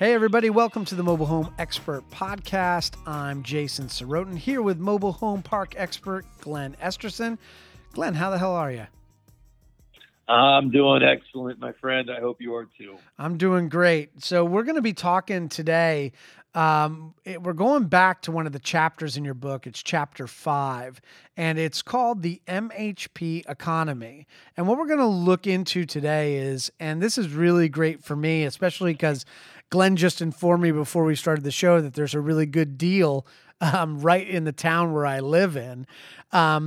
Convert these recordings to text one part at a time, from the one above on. Hey everybody, welcome to the Mobile Home Expert Podcast. I'm Jason Sorotin here with Mobile Home Park Expert Glenn Esterson. Glenn, how the hell are you? I'm doing excellent, my friend. I hope you are too. I'm doing great. So we're going to be talking today. We're going back to one of the chapters in your book. It's chapter 5, and it's called the MHP Economy. And what we're going to look into today is, and this is really great for me, especially because Glenn just informed me before we started the show that there's a really good deal right in the town where I live in.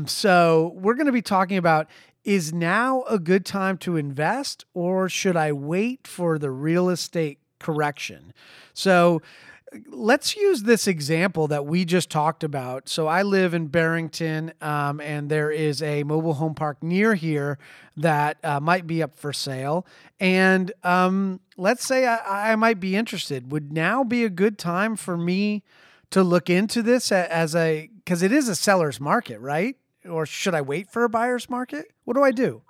So we're going to be talking about, is now a good time to invest, or should I wait for the real estate correction? So let's use this example that we just talked about. So I live in Barrington, and there is a mobile home park near here that might be up for sale. And let's say I might be interested. Would now be a good time for me to look into this because it is a seller's market, right? Or should I wait for a buyer's market? What do I do?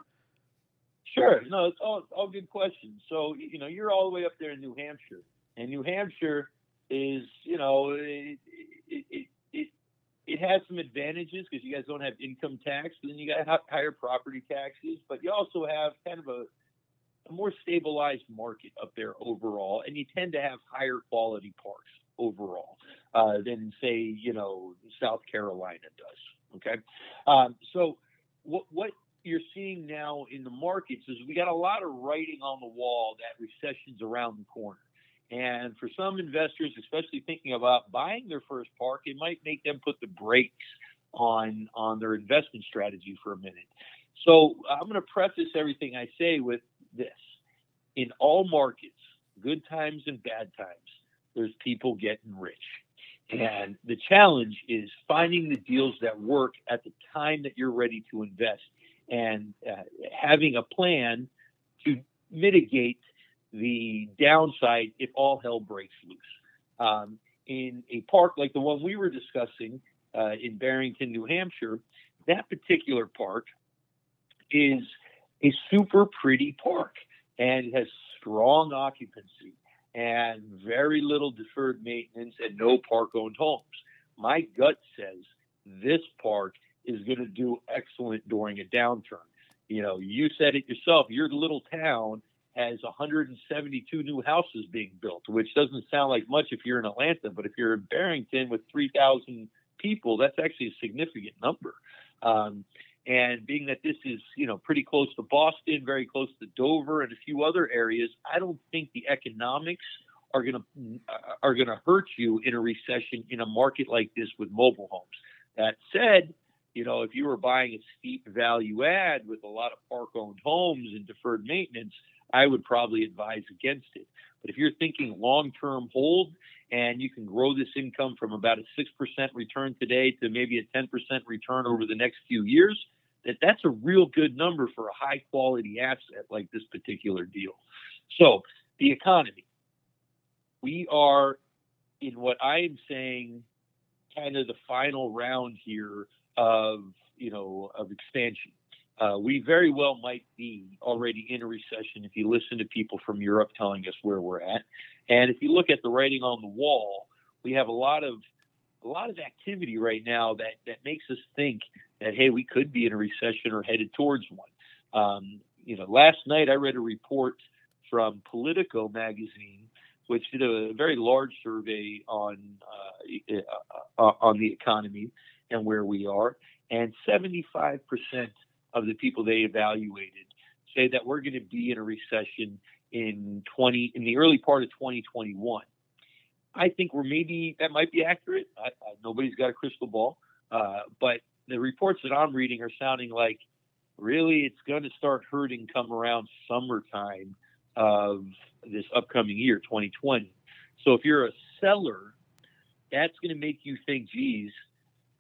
Sure. No, it's all good questions. So, you know, you're all the way up there in New Hampshire. And New Hampshire is, you know, it has some advantages because you guys don't have income tax. Then you got higher property taxes. But you also have kind of a more stabilized market up there overall. And you tend to have higher quality parks overall than, say, you know, South Carolina does. Okay. So what you're seeing now in the markets is we got a lot of writing on the wall that recession's around the corner. And for some investors, especially thinking about buying their first park, it might make them put the brakes on their investment strategy for a minute. So I'm going to preface everything I say with this. In all markets, good times and bad times, there's people getting rich. And the challenge is finding the deals that work at the time that you're ready to invest and having a plan to mitigate the downside if all hell breaks loose. In a park like the one we were discussing in Barrington, New Hampshire, that particular park is a super pretty park, and it has strong occupancy and very little deferred maintenance and no park-owned homes. My gut says this park is going to do excellent during a downturn. You know, you said it yourself. Your little town has 172 new houses being built, which doesn't sound like much if you're in Atlanta, but if you're in Barrington with 3,000 people, that's actually a significant number. And being that this is, you know, pretty close to Boston, very close to Dover and a few other areas, I don't think the economics are going to hurt you in a recession in a market like this with mobile homes. That said, you know, if you were buying a steep value add with a lot of park-owned homes and deferred maintenance, I would probably advise against it. But if you're thinking long-term hold and you can grow this income from about a 6% return today to maybe a 10% return over the next few years, that's a real good number for a high-quality asset like this particular deal. So the economy, we are in what I am saying kind of the final round here of expansion. We very well might be already in a recession if you listen to people from Europe telling us where we're at. And if you look at the writing on the wall, we have a lot of activity right now that makes us think that, hey, we could be in a recession or headed towards one. You know, last night I read a report from Politico magazine, which did a very large survey on the economy and where we are. And 75% of the people they evaluated say that we're going to be in a recession in the early part of 2021. I think that might be accurate. Nobody's got a crystal ball. But the reports that I'm reading are sounding like really it's going to start hurting come around summertime of this upcoming year, 2020. So if you're a seller, that's going to make you think, geez,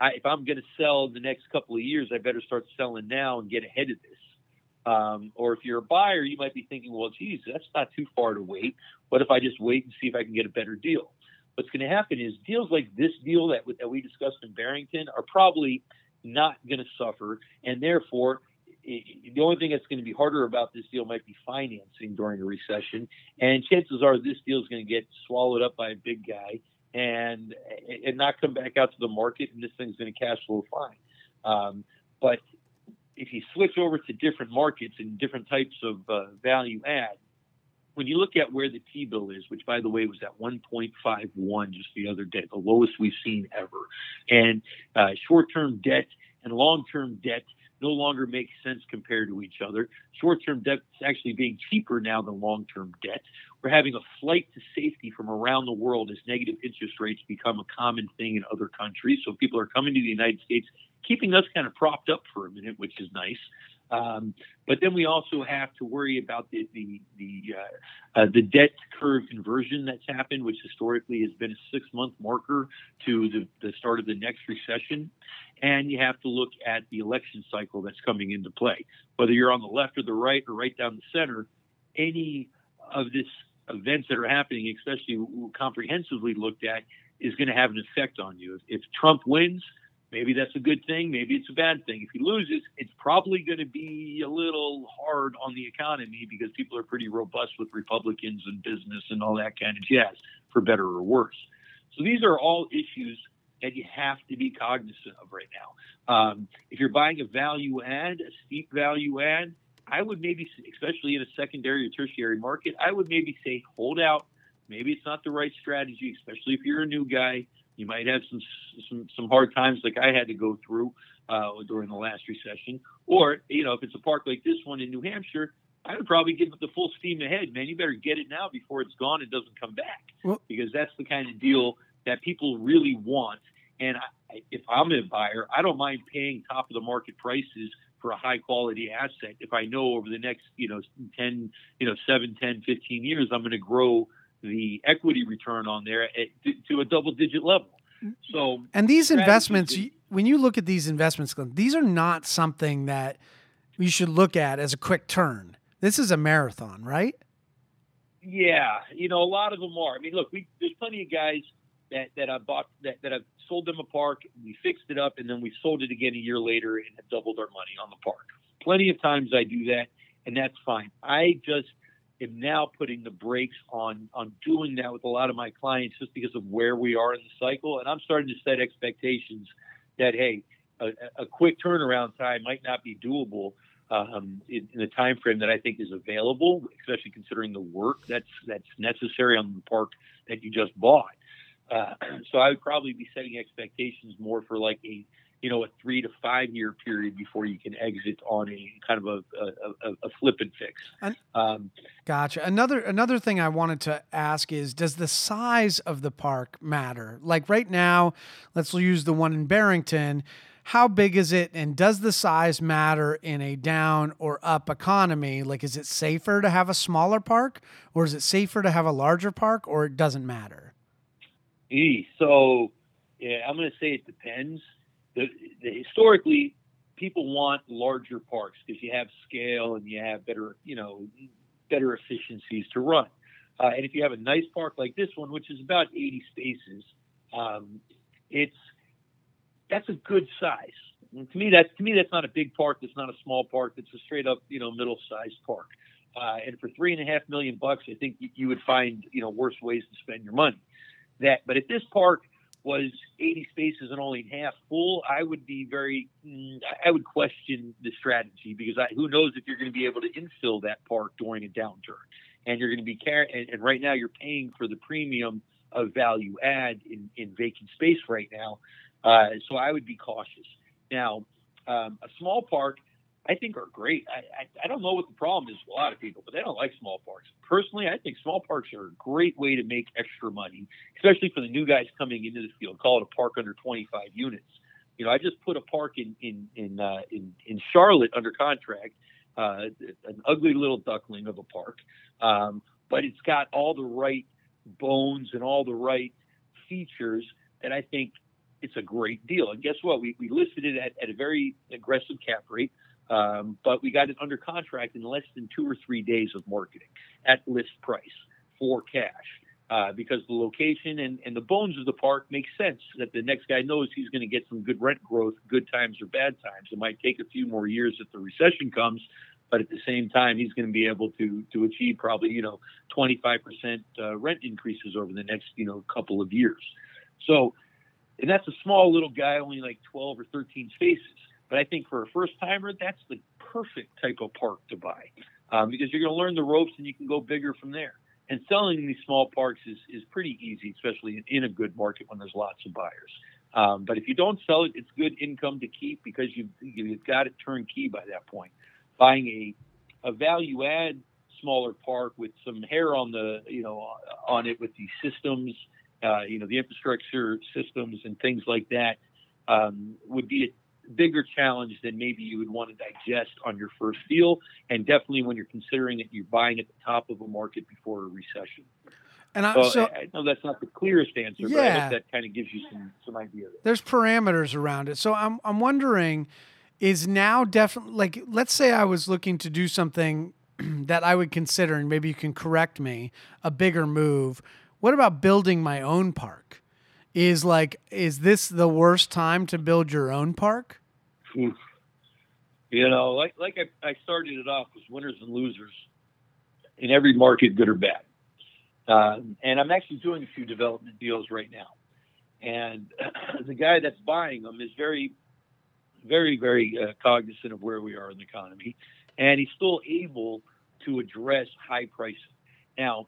if I'm going to sell the next couple of years, I better start selling now and get ahead of this. Or if you're a buyer, you might be thinking, well, geez, that's not too far to wait. What if I just wait and see if I can get a better deal? What's going to happen is deals like this deal that we discussed in Barrington are probably not going to suffer. And therefore, The only thing that's going to be harder about this deal might be financing during a recession. And chances are this deal is going to get swallowed up by a big guy and not come back out to the market. And this thing's going to cash flow fine. But if you switch over to different markets and different types of value add, when you look at where the T-bill is, which, by the way, was at 1.51 just the other day, the lowest we've seen ever. And short-term debt and long-term debt no longer make sense compared to each other. Short-term debt is actually being cheaper now than long-term debt. We're having a flight to safety from around the world as negative interest rates become a common thing in other countries. So people are coming to the United States, keeping us kind of propped up for a minute, which is nice. But then we also have to worry about the debt curve inversion that's happened, which historically has been a 6-month marker to the start of the next recession. And you have to look at the election cycle that's coming into play. Whether you're on the left or the right or right down the center, any of these events that are happening, especially comprehensively looked at, is going to have an effect on you. If Trump wins, maybe that's a good thing. Maybe it's a bad thing. If he loses, it's probably going to be a little hard on the economy because people are pretty robust with Republicans and business and all that kind of jazz, for better or worse. So these are all issues that you have to be cognizant of right now. If you're buying a value add, a steep value add, I would maybe, especially in a secondary or tertiary market, I would maybe say hold out. Maybe it's not the right strategy, especially if you're a new guy. You might have some hard times like I had to go through during the last recession. Or, if it's a park like this one in New Hampshire, I would probably give it the full steam ahead, man. You better get it now before it's gone and doesn't come back, because that's the kind of deal that people really want. And if I'm a buyer, I don't mind paying top of the market prices for a high quality asset if I know over the next 7, 10, 15 years I'm going to grow the equity return on there to a double-digit level. So, and these investments, when you look at these investments, Glenn, these are not something that you should look at as a quick turn. This is a marathon, right? Yeah, a lot of them are. I mean, look, there's plenty of guys that I bought that I've sold them a park, we fixed it up, and then we sold it again a year later and have doubled our money on the park. Plenty of times I do that, and that's fine. I just am now putting the brakes on doing that with a lot of my clients just because of where we are in the cycle. And I'm starting to set expectations that, hey, a quick turnaround time might not be doable in the time frame that I think is available, especially considering the work that's necessary on the park that you just bought. So I would probably be setting expectations more for like a 3 to 5 year period before you can exit on a kind of a flip and fix. Gotcha. Another thing I wanted to ask is, does the size of the park matter? Like right now, let's use the one in Barrington. How big is it? And does the size matter in a down or up economy? Like, is it safer to have a smaller park, or is it safer to have a larger park, or it doesn't matter? So yeah, I'm going to say it depends. Historically, people want larger parks because you have scale and you have better efficiencies to run. And if you have a nice park like this one, which is about 80 spaces, that's a good size. And to me, that's not a big park. That's not a small park. It's a straight up, middle-sized park. And for $3.5 million, I think you would find, worse ways to spend your money. But at this park was 80 spaces and only half full, I would be I would question the strategy, because who knows if you're going to be able to infill that park during a downturn. And you're going to be and right now you're paying for the premium of value add in vacant space right now. So I would be cautious. Now, a small park I think are great. I don't know what the problem is with a lot of people, but they don't like small parks. Personally, I think small parks are a great way to make extra money, especially for the new guys coming into the field. Call it a park under 25 units. I just put a park in Charlotte under contract, an ugly little duckling of a park, but it's got all the right bones and all the right features that I think it's a great deal. And guess what? We listed it at a very aggressive cap rate. But we got it under contract in less than 2 or 3 days of marketing at list price for cash. because the location and the bones of the park makes sense that the next guy knows he's going to get some good rent growth, good times or bad times. It might take a few more years if the recession comes, but at the same time, he's going to be able to achieve probably, 25% rent increases over the next, couple of years. So, and that's a small little guy, only like 12 or 13 spaces. But I think for a first timer, that's the perfect type of park to buy because you're going to learn the ropes and you can go bigger from there. And selling these small parks is pretty easy, especially in a good market when there's lots of buyers. But if you don't sell it, it's good income to keep because you've got it turnkey by that point. Buying a value add smaller park with some hair on the on it with the systems, the infrastructure systems and things like that would be a bigger challenge than maybe you would want to digest on your first deal. And definitely when you're considering that you're buying at the top of a market before a recession. And I know that's not the clearest answer, yeah, but I hope that kind of gives you some idea. There's parameters around it. So I'm wondering, is now definitely, like, let's say I was looking to do something that I would consider, and maybe you can correct me, a bigger move. What about building my own park? Is this the worst time to build your own park? Like I started it off as winners and losers in every market, good or bad. And I'm actually doing a few development deals right now. And the guy that's buying them is very, very, very cognizant of where we are in the economy. And he's still able to address high pricing. Now,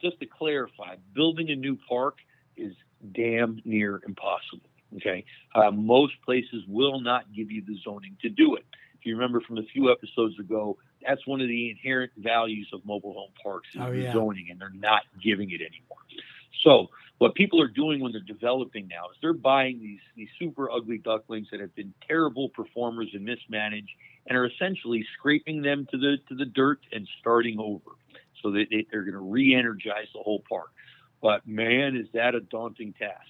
just to clarify, building a new park is damn near impossible. Okay. Most places will not give you the zoning to do it. If you remember from a few episodes ago, that's one of the inherent values of mobile home parks is zoning, and they're not giving it anymore. So what people are doing when they're developing now is they're buying these super ugly ducklings that have been terrible performers and mismanaged and are essentially scraping them to the dirt and starting over. So they're going to re-energize the whole park. But man, is that a daunting task.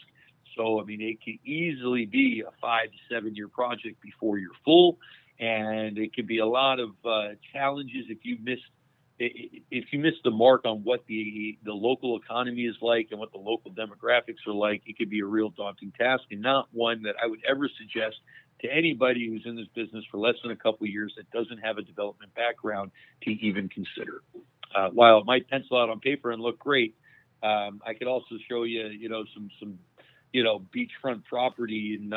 So, it can easily be a 5 to 7 year project before you're full. And it can be a lot of challenges if you miss the mark on what the local economy is like and what the local demographics are like. It could be a real daunting task and not one that I would ever suggest to anybody who's in this business for less than a couple of years that doesn't have a development background to even consider. While it might pencil out on paper and look great, I could also show you, some beachfront property in,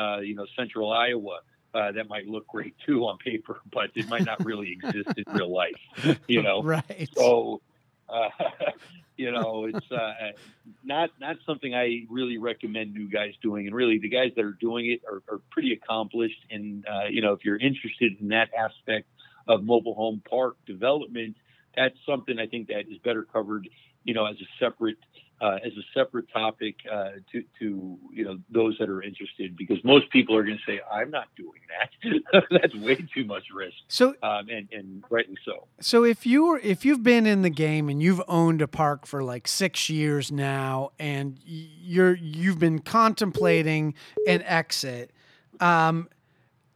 central Iowa that might look great too on paper, but it might not really exist in real life, Right. So, it's not something I really recommend new guys doing. And really, the guys that are doing it are pretty accomplished. And, if you're interested in that aspect of mobile home park development, that's something I think that is better covered, as a separate topic to those that are interested, because most people are going to say, I'm not doing that. That's way too much risk. So, and rightly so. So if you've been in the game and you've owned a park for like 6 years now, and you've been contemplating an exit,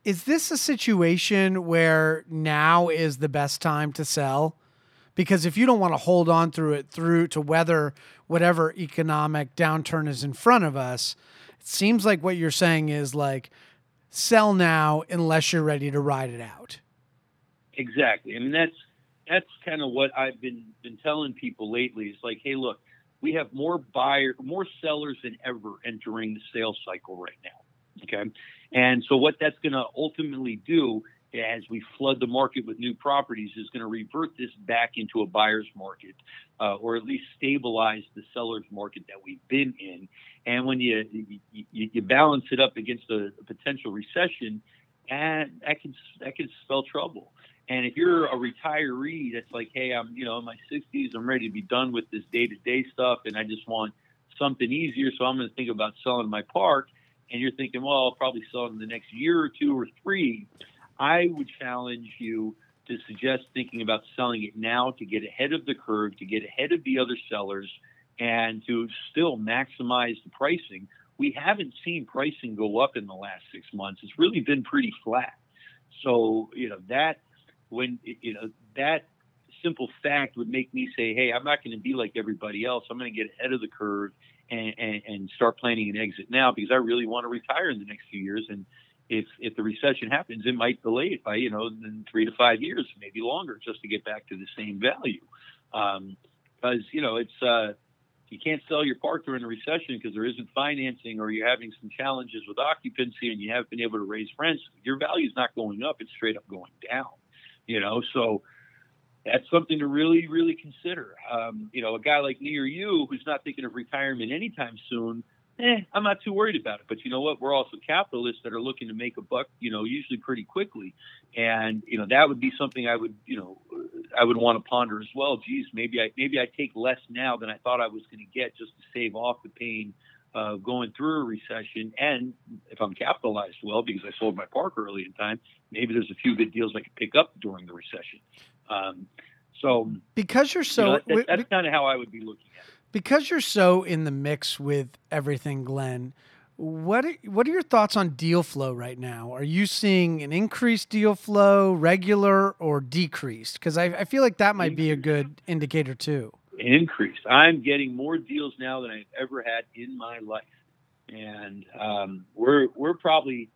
is this a situation where now is the best time to sell? Because if you don't want to hold on through to weather whatever economic downturn is in front of us, it seems like what you're saying is like, sell now unless you're ready to ride it out. Exactly. That's kind of what I've been telling people lately. It's like, hey, look, we have more sellers than ever entering the sales cycle right now. Okay. And so what that's going to ultimately do as we flood the market with new properties is going to revert this back into a buyer's market, or at least stabilize the seller's market that we've been in. And when you balance it up against a potential recession, and that can spell trouble. And if you're a retiree that's like, hey, I'm, in my 60s, I'm ready to be done with this day-to-day stuff, and I just want something easier, so I'm going to think about selling my park. And you're thinking, well, I'll probably sell it in the next year or two or three. I would challenge you to suggest thinking about selling it now to get ahead of the curve, to get ahead of the other sellers, and to still maximize the pricing. We haven't seen pricing go up in the last 6 months. It's really been pretty flat. So, that simple fact would make me say, hey, I'm not going to be like everybody else. I'm going to get ahead of the curve and start planning an exit now, because I really want to retire in the next few years. And if the recession happens, it might delay it by, in 3 to 5 years, maybe longer, just to get back to the same value. Because, it's you can't sell your park during a recession because there isn't financing, or you're having some challenges with occupancy and you haven't been able to raise rents. Your value is not going up. It's straight up going down, so that's something to really, really consider. A guy like me or you who's not thinking of retirement anytime soon, I'm not too worried about it. But you know what? We're also capitalists that are looking to make a buck, usually pretty quickly. And, that would be something I would want to ponder as well. Geez, maybe I take less now than I thought I was going to get just to save off the pain of going through a recession. And if I'm capitalized well, because I sold my park early in time, maybe there's a few good deals I could pick up during the recession. So because you're so, that's kind of how I would be looking at it. Because you're so in the mix with everything, Glenn, what are your thoughts on deal flow right now? Are you seeing an increased deal flow, regular or decreased? Because I feel like that might be a good indicator too. Increased. I'm getting more deals now than I've ever had in my life, and we're probably,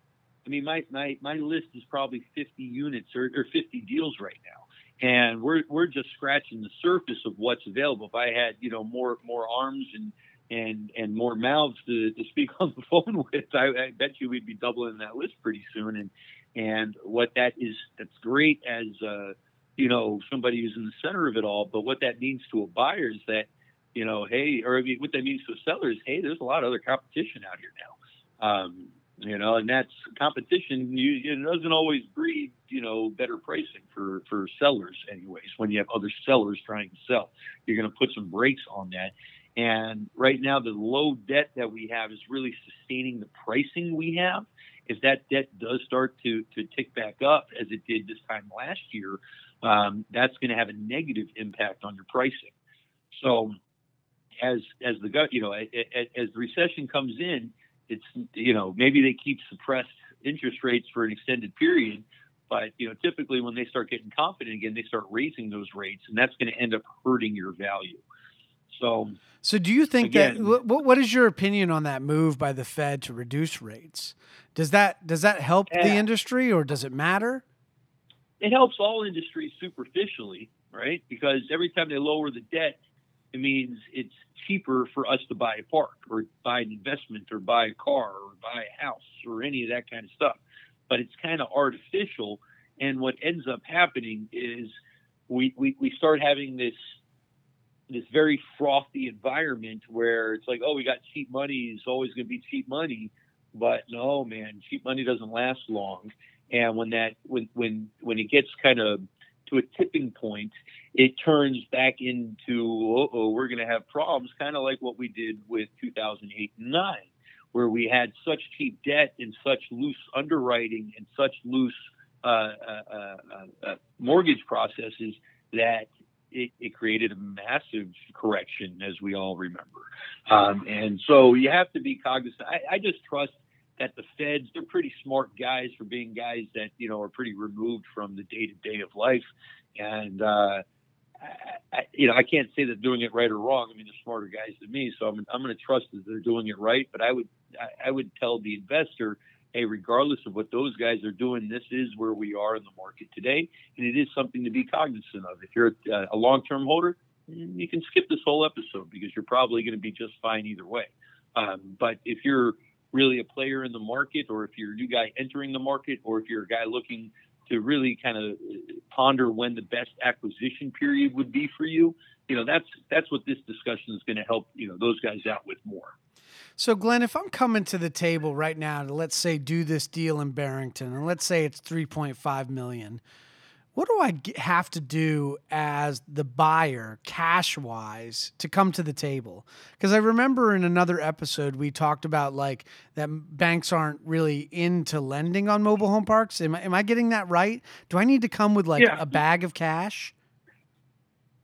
my list is probably 50 units or 50 deals right now. And we're just scratching the surface of what's available. If I had, more arms and more mouths to speak on the phone with, I bet you we'd be doubling that list pretty soon. And what that is, that's great as, somebody who's in the center of it all. But what that means to a buyer is that, what that means to a seller is, hey, there's a lot of other competition out here now. And that's competition. It doesn't always breed, better pricing for sellers anyways. When you have other sellers trying to sell, you're going to put some brakes on that. And right now, the low debt that we have is really sustaining the pricing we have. If that debt does start to tick back up as it did this time last year, that's going to have a negative impact on your pricing. So as the recession comes in, it's, maybe they keep suppressed interest rates for an extended period, but, typically when they start getting confident again, they start raising those rates, and that's going to end up hurting your value. So do you think what is your opinion on that move by the Fed to reduce rates? Does that help the industry, or does it matter? It helps all industries superficially, right? Because every time they lower the debt, it means it's cheaper for us to buy a park or buy an investment or buy a car or buy a house or any of that kind of stuff. But it's kind of artificial. And what ends up happening is we start having this very frothy environment where it's like, oh, we got cheap money. It's always going to be cheap money. But no, man, cheap money doesn't last long. And when it gets kind of to a tipping point, it turns back into, we're going to have problems, kind of like what we did with 2008 and 2009, where we had such cheap debt and such loose underwriting and such loose mortgage processes that it created a massive correction, as we all remember. And so you have to be cognizant. I just trust that the Feds, they're pretty smart guys for being guys that, are pretty removed from the day-to-day of life. And, I can't say that doing it right or wrong. I mean, they're smarter guys than me, so I'm going to trust that they're doing it right. But I would tell the investor, hey, regardless of what those guys are doing, this is where we are in the market today. And it is something to be cognizant of. If you're a long-term holder, you can skip this whole episode because you're probably going to be just fine either way. But if you're really a player in the market, or if you're a new guy entering the market, or if you're a guy looking to really kind of ponder when the best acquisition period would be for you, that's what this discussion is going to help, those guys out with more. So Glenn, if I'm coming to the table right now to, let's say, do this deal in Barrington, and let's say it's $3.5 million, what do I have to do as the buyer, cash-wise, to come to the table? Because I remember in another episode we talked about that banks aren't really into lending on mobile home parks. Am I getting that right? Do I need to come with a bag of cash?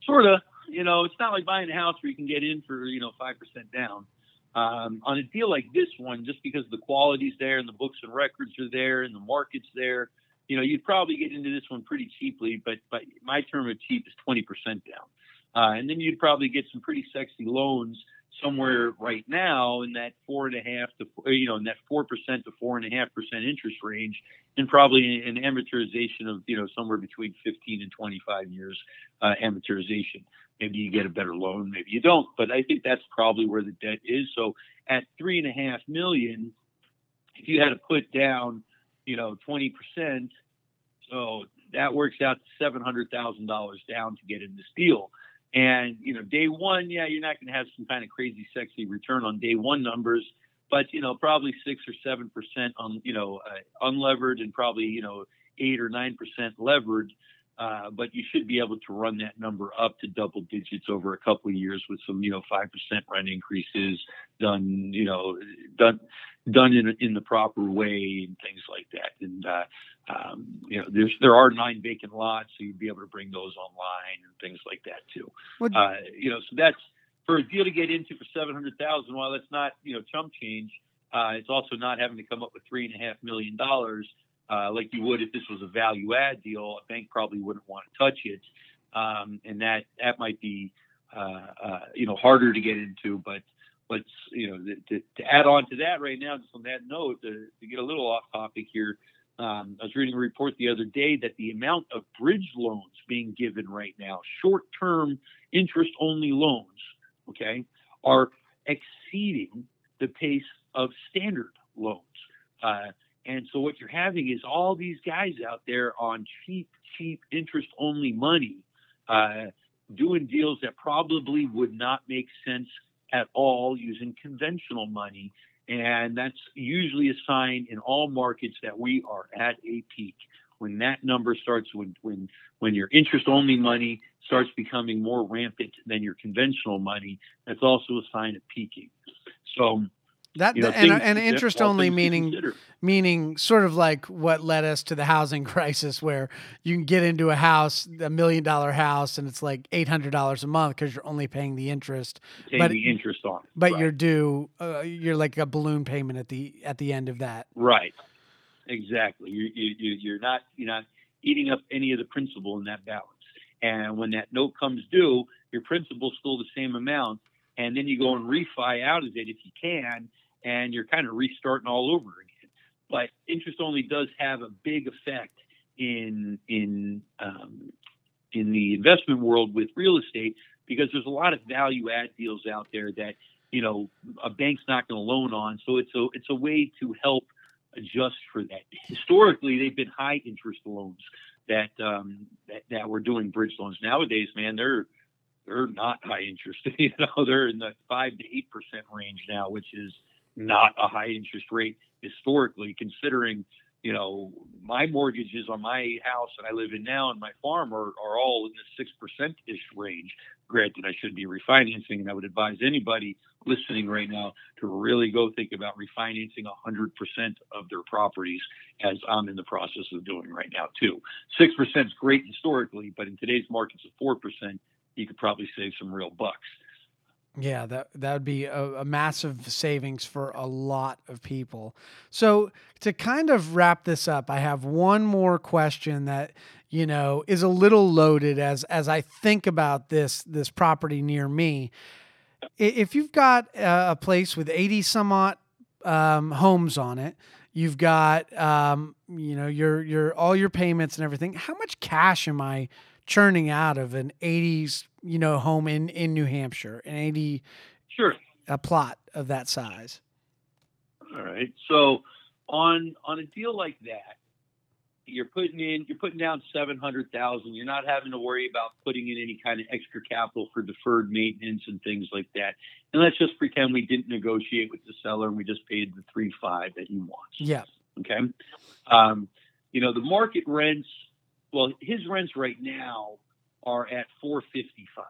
Sort of. It's not like buying a house where you can get in for 5% down. On a deal like this one, just because the quality's there and the books and records are there and the market's there, you know, you'd probably get into this one pretty cheaply, but my term of cheap is 20% down. And then you'd probably get some pretty sexy loans somewhere right now in that 4% to 4.5% interest range, and probably an amortization of, you know, somewhere between 15 and 25 years amortization. Maybe you get a better loan, maybe you don't, but I think that's probably where the debt is. So at $3.5 million, if you had to put down, you know, 20%, so that works out to $700,000 down to get in this deal. And, you know, day one, yeah, you're not going to have some kind of crazy, sexy return on day one numbers, but, you know, probably 6 or 7% on, you know, unlevered, and probably, you know, 8 or 9% levered. But you should be able to run that number up to double digits over a couple of years with some, you know, 5% rent increases done, you know, done in the proper way and things like that. And, you know, there are 9 vacant lots, so you'd be able to bring those online and things like that too. You know, so that's for a deal to get into for $700,000. While that's not, you know, chump change, it's also not having to come up with $3.5 million. Like you would if this was a value add deal. A bank probably wouldn't want to touch it, and that might be you know, harder to get into. But you know, to add on to that right now, just on that note, to get a little off topic here, I was reading a report the other day that the amount of bridge loans being given right now, short-term interest-only loans, okay, are exceeding the pace of standard loans. And so what you're having is all these guys out there on cheap interest-only money doing deals that probably would not make sense at all using conventional money. And that's usually a sign in all markets that we are at a peak. When that number starts, when your interest-only money starts becoming more rampant than your conventional money, that's also a sign of peaking. So that, you know, and interest only meaning sort of like what led us to the housing crisis, where you can get into a house, $1 million house, and it's like $800 a month because you're only paying the interest. But you're due, you're like a balloon payment at the end of that. Right. Exactly. You're not eating up any of the principal in that balance. And when that note comes due, your principal's still the same amount, and then you go and refi out of it if you can, and you're kind of restarting all over again. But interest only does have a big effect in the investment world with real estate, because there's a lot of value add deals out there that, you know, a bank's not going to loan on. So it's a way to help adjust for that. Historically, they've been high interest loans that were doing bridge loans. Nowadays, man, they're not high interest. You know, they're in the 5 to 8% range now, which is not a high interest rate historically, considering, you know, my mortgages on my house that I live in now and my farm are all in the 6%-ish range. Granted, I should be refinancing, and I would advise anybody listening right now to really go think about refinancing 100% of their properties, as I'm in the process of doing right now too. 6% is great historically, but in today's markets of 4%, you could probably save some real bucks. Yeah, that would be a massive savings for a lot of people. So to kind of wrap this up, I have one more question that, you know, is a little loaded as I think about this property near me. If you've got a place with 80 some odd homes on it, you've got you know, your all your payments and everything, how much cash am I churning out of an 80s, you know, home in New Hampshire, an 80, sure, a plot of that size? All right. So on a deal like that, you're putting down $700,000. You're not having to worry about putting in any kind of extra capital for deferred maintenance and things like that. And let's just pretend we didn't negotiate with the seller and we just paid the 3.5 that he wants. Yeah. Okay. You know, the market rents. Well, his rents right now are at $455.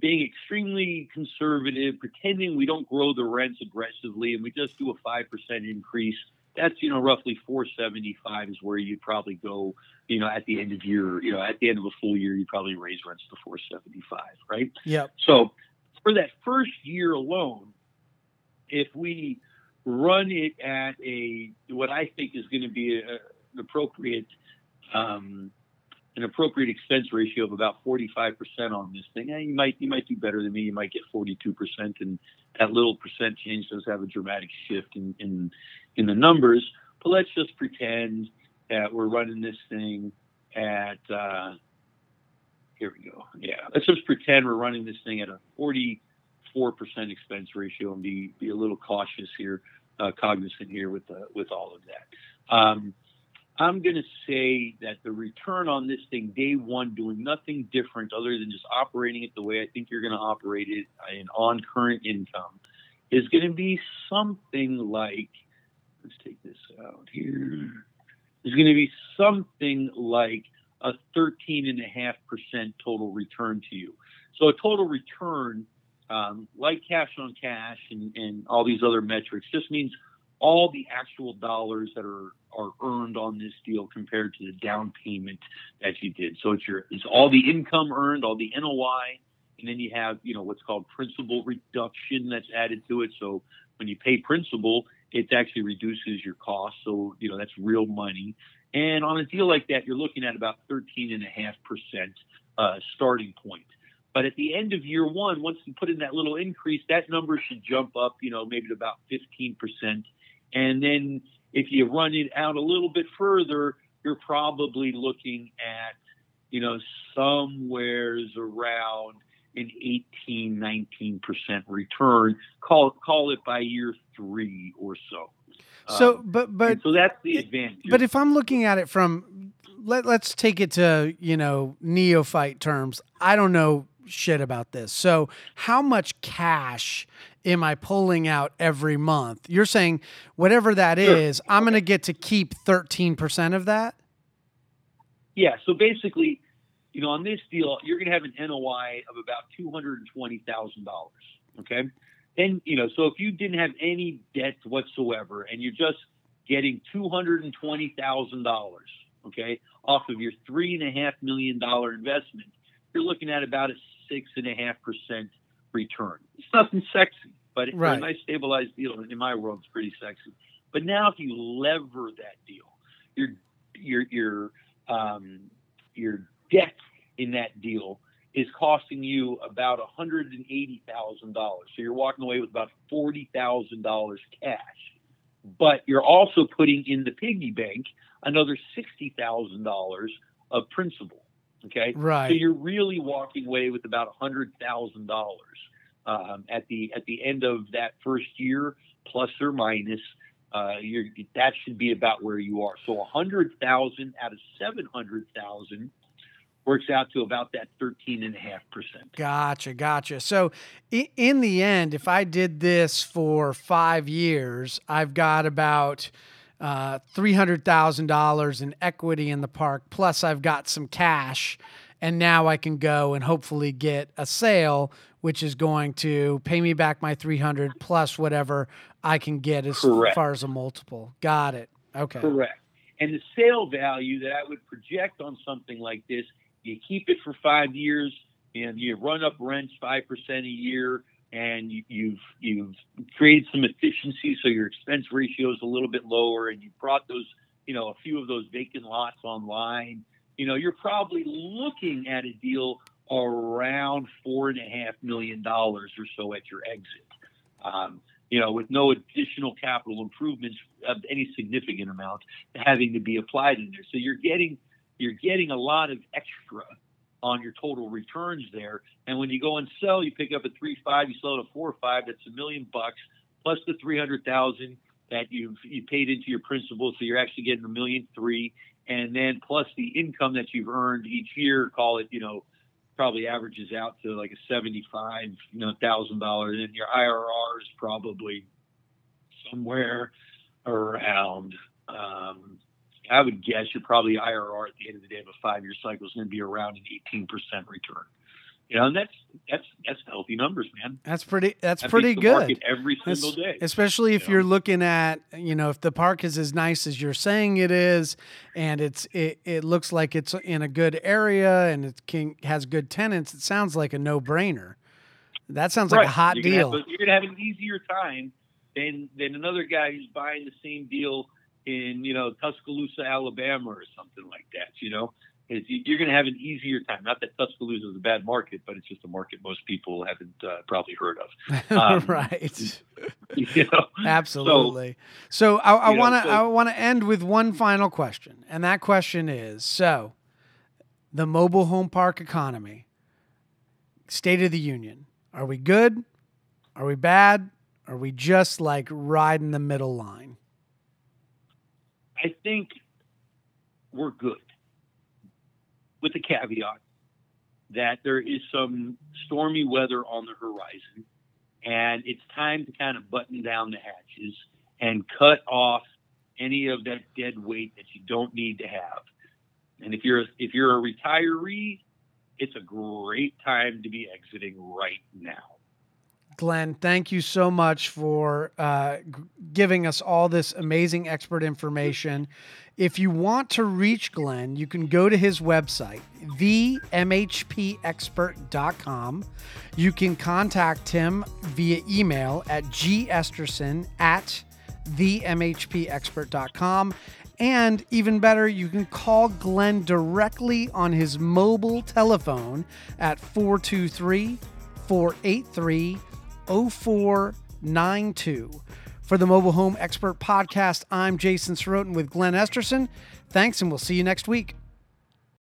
Being extremely conservative, pretending we don't grow the rents aggressively, and we just do a 5% increase. That's, you know, roughly $475 is where you'd probably go. You know, at the end of year, you know, at the end of a full year, you probably raise rents to $475, right? Yeah. So for that first year alone, if we run it at what I think is going to be a an appropriate expense ratio of about 45% on this thing. You might do better than me. You might get 42%, and that little percent change does have a dramatic shift in the numbers. But let's just pretend that we're running this thing at here we go. Yeah, let's just pretend we're running this thing at a 44% expense ratio, and be a little cautious here, cognizant here with all of that. I'm going to say that the return on this thing, day one, doing nothing different other than just operating it the way I think you're going to operate it and on current income, is going to be something like, let's take this out here, is going to be something like a 13.5% total return to you. So a total return, like cash on cash and all these other metrics, just means all the actual dollars that are earned on this deal compared to the down payment that you did. So it's all the income earned, all the NOI, and then you have, what's called principal reduction that's added to it. So when you pay principal, it actually reduces your cost. So, that's real money. And on a deal like that, you're looking at about 13.5% starting point. But at the end of year one, once you put in that little increase, that number should jump up, maybe to about 15%. And then if you run it out a little bit further, you're probably looking at, somewheres around an 18, 19% return. Call it by year three or so. So, but so that's the advantage. But if I'm looking at it from, let's take it to, neophyte terms. I don't know shit about this. So how much cash am I pulling out every month? You're saying whatever that is, I'm going to get to keep 13% of that? Yeah. So basically, on this deal, you're going to have an NOI of about $220,000. Okay. Then, so if you didn't have any debt whatsoever and you're just getting $220,000, okay, off of your $3.5 million investment, you're looking at about a 6.5% return. It's nothing sexy, but right. A nice stabilized deal in my world is pretty sexy. But now, if you lever that deal, your debt in that deal is costing you about $180,000. So you're walking away with about $40,000 cash, but you're also putting in the piggy bank another $60,000 of principal. Okay. Right. So you're really walking away with about $100,000 at the end of that first year, plus or minus. That should be about where you are. So 100,000 out of 700,000 works out to about that 13.5%. Gotcha. So in the end, if I did this for 5 years, I've got about $300,000 in equity in the park, plus I've got some cash, and now I can go and hopefully get a sale, which is going to pay me back my 300 plus whatever I can get as Correct. Far as a multiple. Got it. Okay. Correct. And the sale value that I would project on something like this, you keep it for 5 years and you run up rents 5% a year, and you've created some efficiency, so your expense ratio is a little bit lower, and you brought those, a few of those vacant lots online. You're probably looking at a deal around $4.5 million or so at your exit. With no additional capital improvements of any significant amount having to be applied in there, so you're getting a lot of extra on your total returns there. And when you go and sell, you pick up a 3.5, you sell it a 4.5, that's $1 million plus the 300,000 that you paid into your principal. So you're actually getting $1.3 million, and then plus the income that you've earned each year, call it, probably averages out to like a $75,000, and your IRR is probably somewhere around, I would guess you're probably IRR at the end of the day of a 5-year cycle is going to be around an 18% return. And that's healthy numbers, man. That's pretty good. Market every single day, especially if you're looking at, if the park is as nice as you're saying it is, and it looks like it's in a good area and it has good tenants. It sounds like a no-brainer. That sounds like a hot deal. You're gonna have an easier time than another guy who's buying the same deal in, Tuscaloosa, Alabama or something like that, you're going to have an easier time. Not that Tuscaloosa is a bad market, but it's just a market most people haven't probably heard of. Right. Absolutely. So I want to end with one final question. And that question is, so the mobile home park economy, state of the union, are we good? Are we bad? Are we just like riding the middle line? I think we're good, with the caveat that there is some stormy weather on the horizon, and it's time to kind of button down the hatches and cut off any of that dead weight that you don't need to have. And if you're a retiree, it's a great time to be exiting right now. Glenn, thank you so much for giving us all this amazing expert information. If you want to reach Glenn, you can go to his website, themhpexpert.com. You can contact him via email at gesterson@themhpexpert.com. And even better, you can call Glenn directly on his mobile telephone at 423-483-483. 0492. For the Mobile Home Expert Podcast, I'm Jason Sorotin with Glenn Esterson. Thanks, and we'll see you next week.